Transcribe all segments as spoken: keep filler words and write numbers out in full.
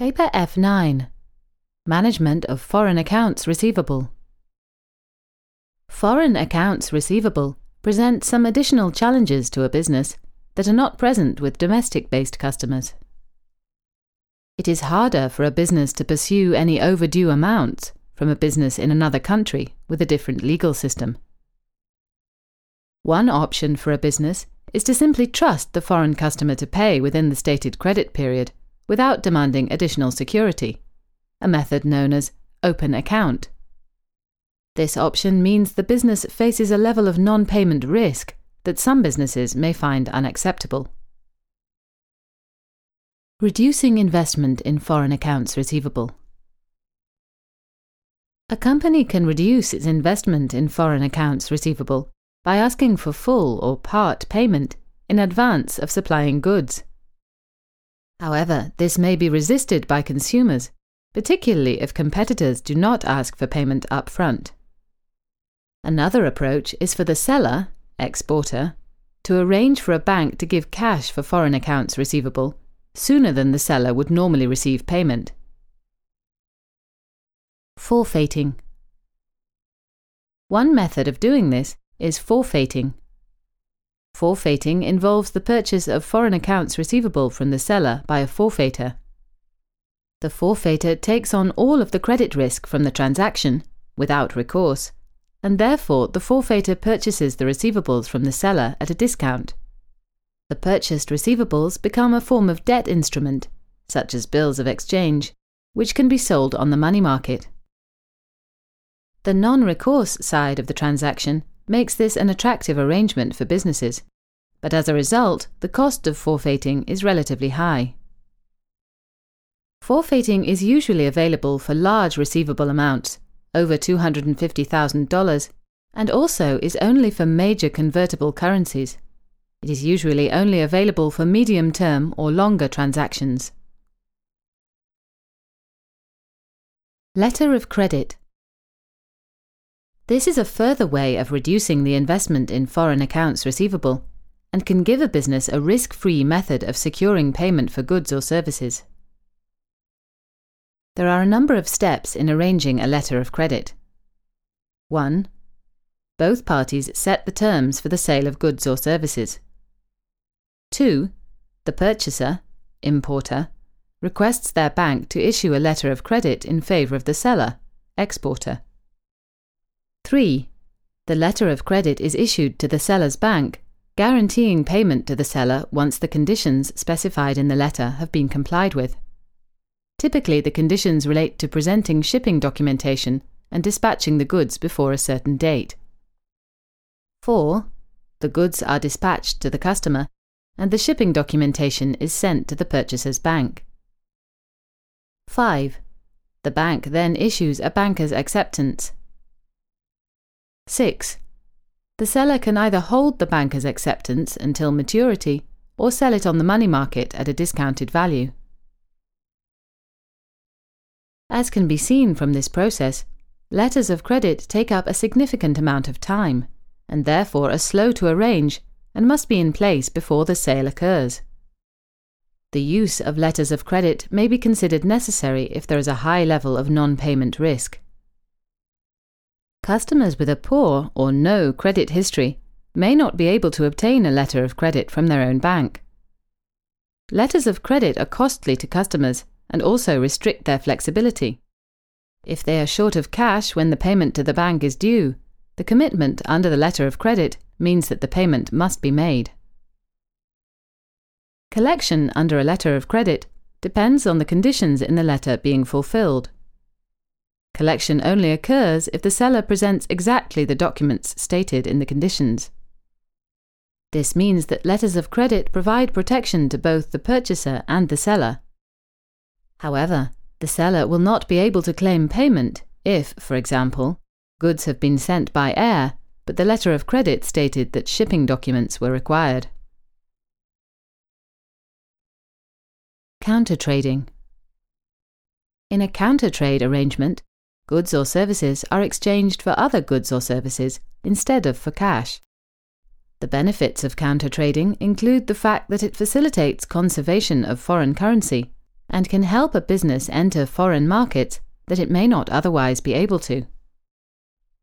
Paper F nine. Management of Foreign Accounts Receivable. Foreign accounts receivable present some additional challenges to a business that are not present with domestic-based customers. It is harder for a business to pursue any overdue amounts from a business in another country with a different legal system. One option for a business is to simply trust the foreign customer to pay within the stated credit period without demanding additional security, a method known as open account. This option means the business faces a level of non-payment risk that some businesses may find unacceptable. Reducing investment in foreign accounts receivable. A company can reduce its investment in foreign accounts receivable by asking for full or part payment in advance of supplying goods. However, this may be resisted by consumers, particularly if competitors do not ask for payment up front. Another approach is for the seller, exporter, to arrange for a bank to give cash for foreign accounts receivable sooner than the seller would normally receive payment. Forfeiting. One method of doing this is forfeiting. Forfeiting involves the purchase of foreign accounts receivable from the seller by a forfeiter. The forfeiter takes on all of the credit risk from the transaction, without recourse, and therefore the forfeiter purchases the receivables from the seller at a discount. The purchased receivables become a form of debt instrument, such as bills of exchange, which can be sold on the money market. The non-recourse side of the transaction makes this an attractive arrangement for businesses, but as a result, the cost of forfeiting is relatively high. Forfeiting is usually available for large receivable amounts, over two hundred fifty thousand dollars, and also is only for major convertible currencies. It is usually only available for medium-term or longer transactions. Letter of credit. This is a further way of reducing the investment in foreign accounts receivable and can give a business a risk-free method of securing payment for goods or services. There are a number of steps in arranging a letter of credit. one. Both parties set the terms for the sale of goods or services. two. The purchaser, importer, requests their bank to issue a letter of credit in favour of the seller, exporter. three. The letter of credit is issued to the seller's bank, guaranteeing payment to the seller once the conditions specified in the letter have been complied with. Typically, the conditions relate to presenting shipping documentation and dispatching the goods before a certain date. four. The goods are dispatched to the customer, and the shipping documentation is sent to the purchaser's bank. five. The bank then issues a banker's acceptance. six. The seller can either hold the banker's acceptance until maturity or sell it on the money market at a discounted value. As can be seen from this process, letters of credit take up a significant amount of time, and therefore are slow to arrange and must be in place before the sale occurs. The use of letters of credit may be considered necessary if there is a high level of non-payment risk. Customers with a poor or no credit history may not be able to obtain a letter of credit from their own bank. Letters of credit are costly to customers and also restrict their flexibility. If they are short of cash when the payment to the bank is due, the commitment under the letter of credit means that the payment must be made. Collection under a letter of credit depends on the conditions in the letter being fulfilled. Collection only occurs if the seller presents exactly the documents stated in the conditions. This means that letters of credit provide protection to both the purchaser and the seller. However, the seller will not be able to claim payment if, for example, goods have been sent by air, but the letter of credit stated that shipping documents were required. Countertrading. In a countertrade arrangement, goods or services are exchanged for other goods or services instead of for cash. The benefits of countertrading include the fact that it facilitates conservation of foreign currency and can help a business enter foreign markets that it may not otherwise be able to.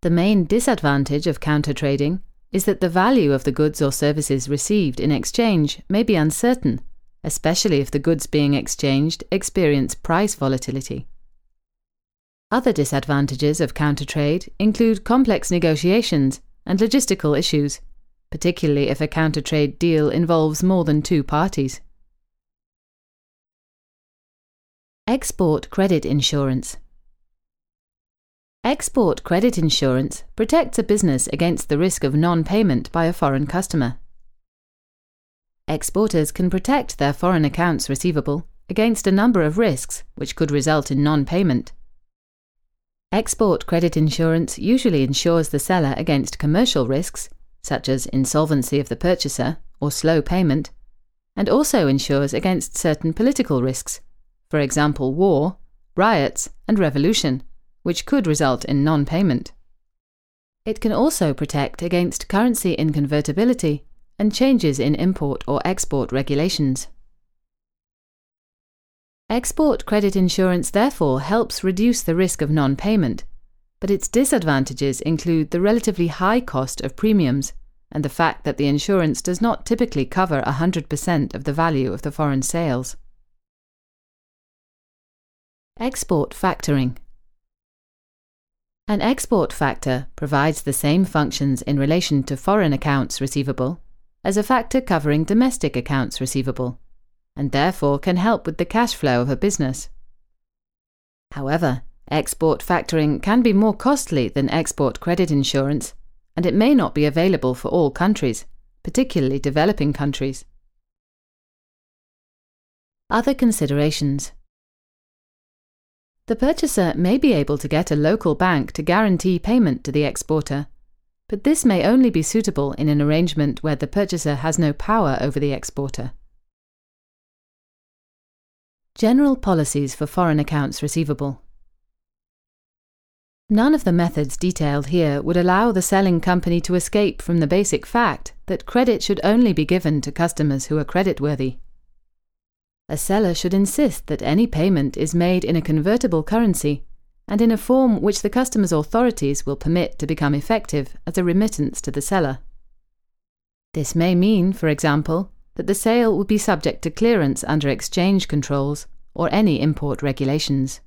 The main disadvantage of counter-trading is that the value of the goods or services received in exchange may be uncertain, especially if the goods being exchanged experience price volatility. Other disadvantages of counter-trade include complex negotiations and logistical issues, particularly if a counter-trade deal involves more than two parties. Export credit insurance. Export credit insurance protects a business against the risk of non-payment by a foreign customer. Exporters can protect their foreign accounts receivable against a number of risks which could result in non-payment. Export credit insurance usually insures the seller against commercial risks, such as insolvency of the purchaser or slow payment, and also insures against certain political risks, for example war, riots, and revolution, which could result in non-payment. It can also protect against currency inconvertibility and changes in import or export regulations. Export credit insurance therefore helps reduce the risk of non-payment, but its disadvantages include the relatively high cost of premiums and the fact that the insurance does not typically cover one hundred percent of the value of the foreign sales. Export factoring. An export factor provides the same functions in relation to foreign accounts receivable as a factor covering domestic accounts receivable, and therefore can help with the cash flow of a business. However, export factoring can be more costly than export credit insurance, and it may not be available for all countries, particularly developing countries. Other considerations. The purchaser may be able to get a local bank to guarantee payment to the exporter, but this may only be suitable in an arrangement where the purchaser has no power over the exporter. General policies for foreign accounts receivable. None of the methods detailed here would allow the selling company to escape from the basic fact that credit should only be given to customers who are creditworthy. A seller should insist that any payment is made in a convertible currency and in a form which the customer's authorities will permit to become effective as a remittance to the seller. This may mean, for example, that the sale will be subject to clearance under exchange controls or any import regulations.